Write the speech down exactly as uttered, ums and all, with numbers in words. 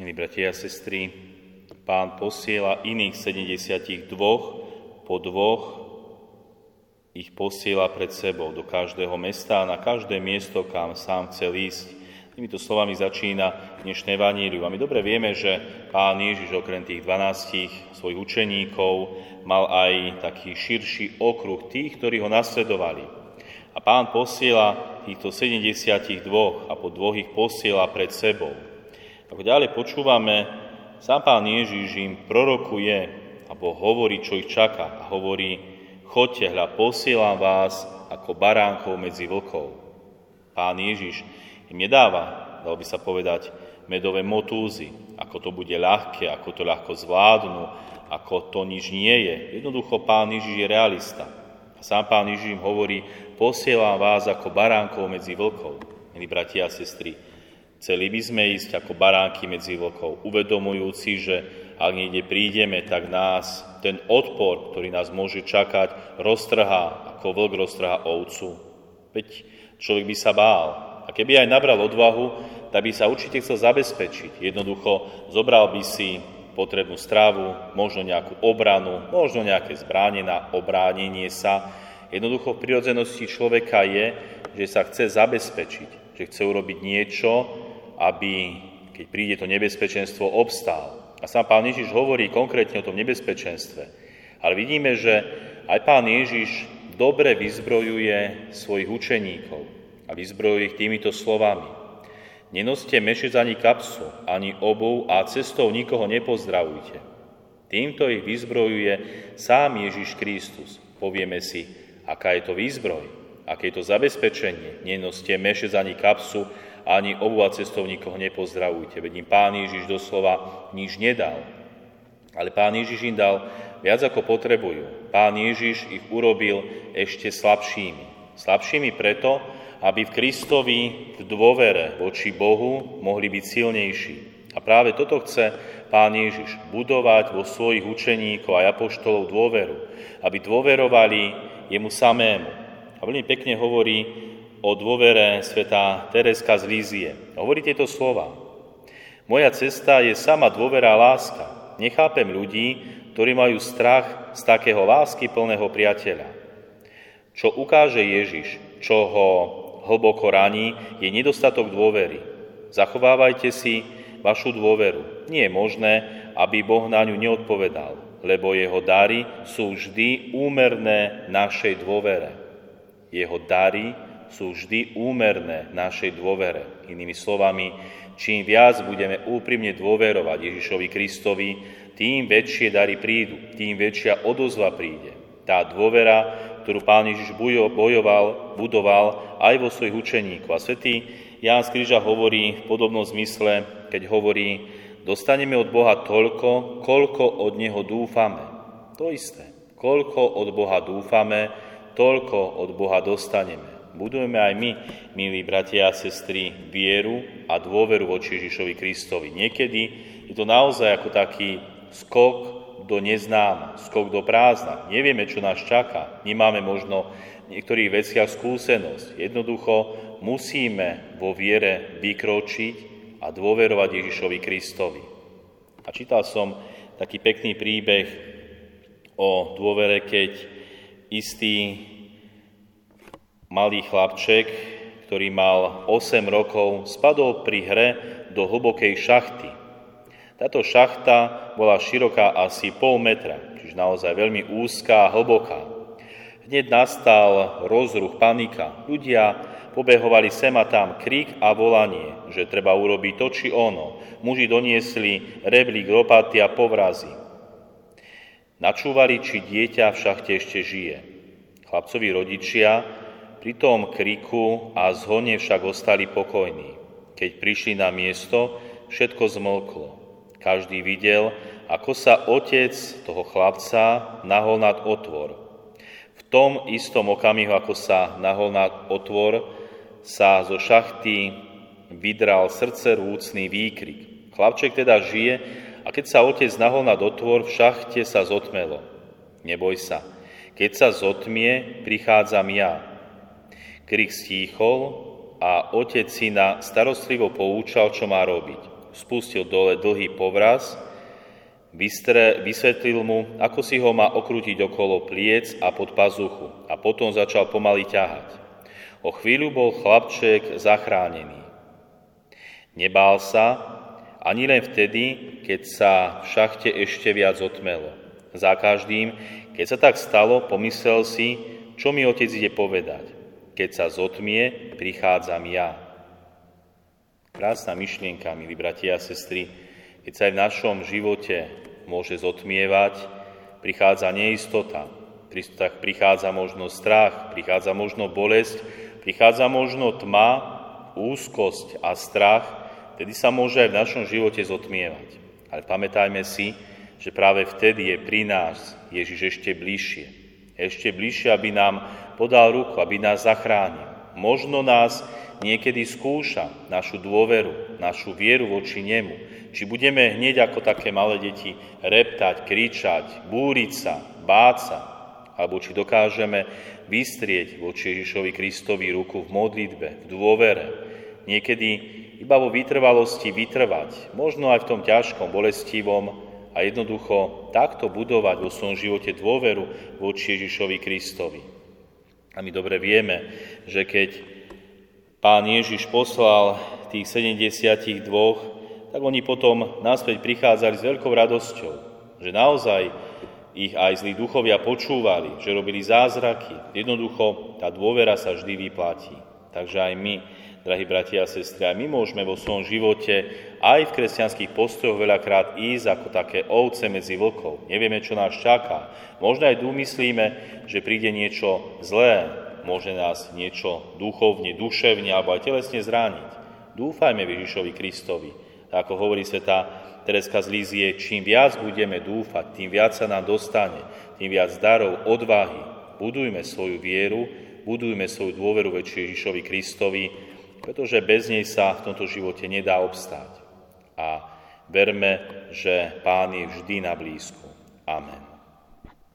Milí bratia a sestry, Pán posiela iných sedemdesiatdva po dvoch, ich posiela pred sebou do každého mesta a na každé miesto, kam sám chcel ísť. Týmito slovami začína dnešné evanjelium. A my dobre vieme, že Pán Ježiš okrem tých dvanástich svojich učeníkov mal aj taký širší okruh tých, ktorí ho nasledovali. A Pán posiela týchto sedemdesiatich dvoch a po dvoch ich posiela pred sebou. Ako ďalej počúvame, sám Pán Ježiš im prorokuje, alebo hovorí, čo ich čaká. A hovorí, choďte, hľa, posielam vás ako baránkov medzi vlkov. Pán Ježiš im nedáva, dalo by sa povedať, medové motúzy, ako to bude ľahké, ako to ľahko zvládnu, ako to nič nie je. Jednoducho Pán Ježiš je realista. A sám Pán Ježiš im hovorí, posielam vás ako baránkov medzi vlkov. Milí bratia a sestry, chceli by sme ísť ako baránky medzi vlkov, uvedomujúci, že ak niekde prídeme, tak nás ten odpor, ktorý nás môže čakať, roztrhá, ako vlk roztrhá ovcu. Veď človek by sa bál. A keby aj nabral odvahu, tak by sa určite chcel zabezpečiť. Jednoducho zobral by si potrebnú stravu, možno nejakú obranu, možno nejaké zbranie na obránenie sa. Jednoducho v prirodzenosti človeka je, že sa chce zabezpečiť, že chce urobiť niečo, aby, keď príde to nebezpečenstvo, obstál. A sám Pán Ježiš hovorí konkrétne o tom nebezpečenstve. Ale vidíme, že aj Pán Ježiš dobre vyzbrojuje svojich učeníkov a vyzbrojuje ich týmito slovami. Nenoste mešec ani kapsu, ani obuv a cestou nikoho nepozdravujte. Týmto ich vyzbrojuje sám Ježiš Kristus. Povieme si, aká je to výzbroj, aké je to zabezpečenie. Nenoste mešec ani kapsu, ani obuv a cestou nikoho nepozdravujte. Veď im Pán Ježiš doslova nič nedal. Ale Pán Ježiš im dal viac ako potrebujú. Pán Ježiš ich urobil ešte slabšími. Slabšími preto, aby v Kristovi v dôvere voči Bohu mohli byť silnejší. A práve toto chce Pán Ježiš budovať vo svojich učeníkov a apoštolov dôveru. Aby dôverovali jemu samému. A veľmi pekne hovorí o dôvere svätá Terézka z Lisieux. Hovorí tieto slova. Moja cesta je sama dôvera a láska. Nechápem ľudí, ktorí majú strach z takého lásky plného priateľa. Čo ukáže Ježiš, čo ho hlboko raní, je nedostatok dôvery. Zachovávajte si vašu dôveru. Nie je možné, aby Boh na ňu neodpovedal, lebo jeho dary sú vždy úmerné našej dôvere. Jeho dary sú vždy úmerné našej dôvere. Inými slovami, čím viac budeme úprimne dôverovať Ježišovi Kristovi, tým väčšie dary prídu, tým väčšia odozva príde. Tá dôvera, ktorú Pán Ježiš bojoval, budoval aj vo svojich učeníkov. A svätý Ján z Kríža hovorí v podobnom zmysle, keď hovorí, dostaneme od Boha toľko, koľko od Neho dúfame. To isté. Koľko od Boha dúfame, toľko od Boha dostaneme. Budujeme aj my, milí bratia a sestry, vieru a dôveru voči Ježišovi Kristovi. Niekedy je to naozaj ako taký skok do neznáma, skok do prázdna. Nevieme, čo nás čaká. Nemáme možno v niektorých veciach skúsenosť. Jednoducho musíme vo viere vykročiť a dôverovať Ježišovi Kristovi. A čítal som taký pekný príbeh o dôvere, keď istý malý chlapček, ktorý mal osem rokov, spadol pri hre do hlbokej šachty. Táto šachta bola široká asi pol metra, čiže naozaj veľmi úzká a hlboká. Hneď nastal rozruch, panika. Ľudia pobehovali sem a tam, krík a volanie, že treba urobiť to či ono. Muži doniesli reblík, ropaty a povrazy. Načúvali, či dieťa v šachte ešte žije. Chlapcovi rodičia pri tom kriku a zhone však ostali pokojní. Keď prišli na miesto, všetko zmlklo. Každý videl, ako sa otec toho chlapca nahol nad otvor. V tom istom okamihu, ako sa nahol nad otvor, sa zo šachty vydral srdcervúcny výkrik. Chlapček teda žije a keď sa otec nahol nad otvor, v šachte sa zotmelo. Neboj sa, keď sa zotmie, prichádzam ja. Krik stíchol a otec syna starostlivo poučal, čo má robiť. spustil dole dlhý povraz, vysvetlil mu, ako si ho má okrútiť okolo pliec a pod pazuchu a potom začal pomaly ťahať. O chvíľu bol chlapček zachránený. Nebál sa ani len vtedy, keď sa v šachte ešte viac otmelo. Za každým, keď sa tak stalo, pomyslel si, čo mi otec ide povedať. Keď sa zotmie, prichádzam ja. Krásna myšlienka, milí bratia a sestry, keď sa aj v našom živote môže zotmievať, prichádza neistota, prichádza možno strach, prichádza možno bolesť, prichádza možno tma, úzkosť a strach, vtedy sa môže aj v našom živote zotmievať. Ale pamätajme si, že práve vtedy je pri nás Ježiš ešte bližšie. Ešte bližšie, aby nám podal ruku, aby nás zachránil. Možno nás niekedy skúša našu dôveru, našu vieru voči nemu. Či budeme hneď ako také malé deti reptať, kričať, búriť sa, báť sa, alebo či dokážeme vystrieť voči Ježišovi Kristovi ruku v modlitbe, v dôvere. Niekedy iba vo vytrvalosti vytrvať, možno aj v tom ťažkom, bolestivom a jednoducho takto budovať vo svojom živote dôveru voči Ježišovi Kristovi. A my dobre vieme, že keď Pán Ježiš poslal tých sedemdesiatich dvoch, tak oni potom naspäť prichádzali s veľkou radosťou, že naozaj ich aj zlí duchovia počúvali, že robili zázraky. Jednoducho tá dôvera sa vždy vyplatí. Takže aj my, drahí bratia a sestry, aj my môžeme vo svojom živote aj v kresťanských postojoch veľakrát ísť ako také ovce medzi vlkov. Nevieme, čo nás čaká. Možno aj domyslíme, že príde niečo zlé, môže nás niečo duchovne, duševne alebo aj telesne zrániť. Dúfajme v Ježišovi Kristovi. Ako hovorí svätá Terézka z Lisieux, čím viac budeme dúfať, tým viac sa nám dostane, tým viac darov, odvahy. Budujme svoju vieru, budujme svoju dôveru voči Ježišovi Kristovi, pretože bez nej sa v tomto živote nedá obstáť. A verme, že Pán je vždy na blízku. Amen.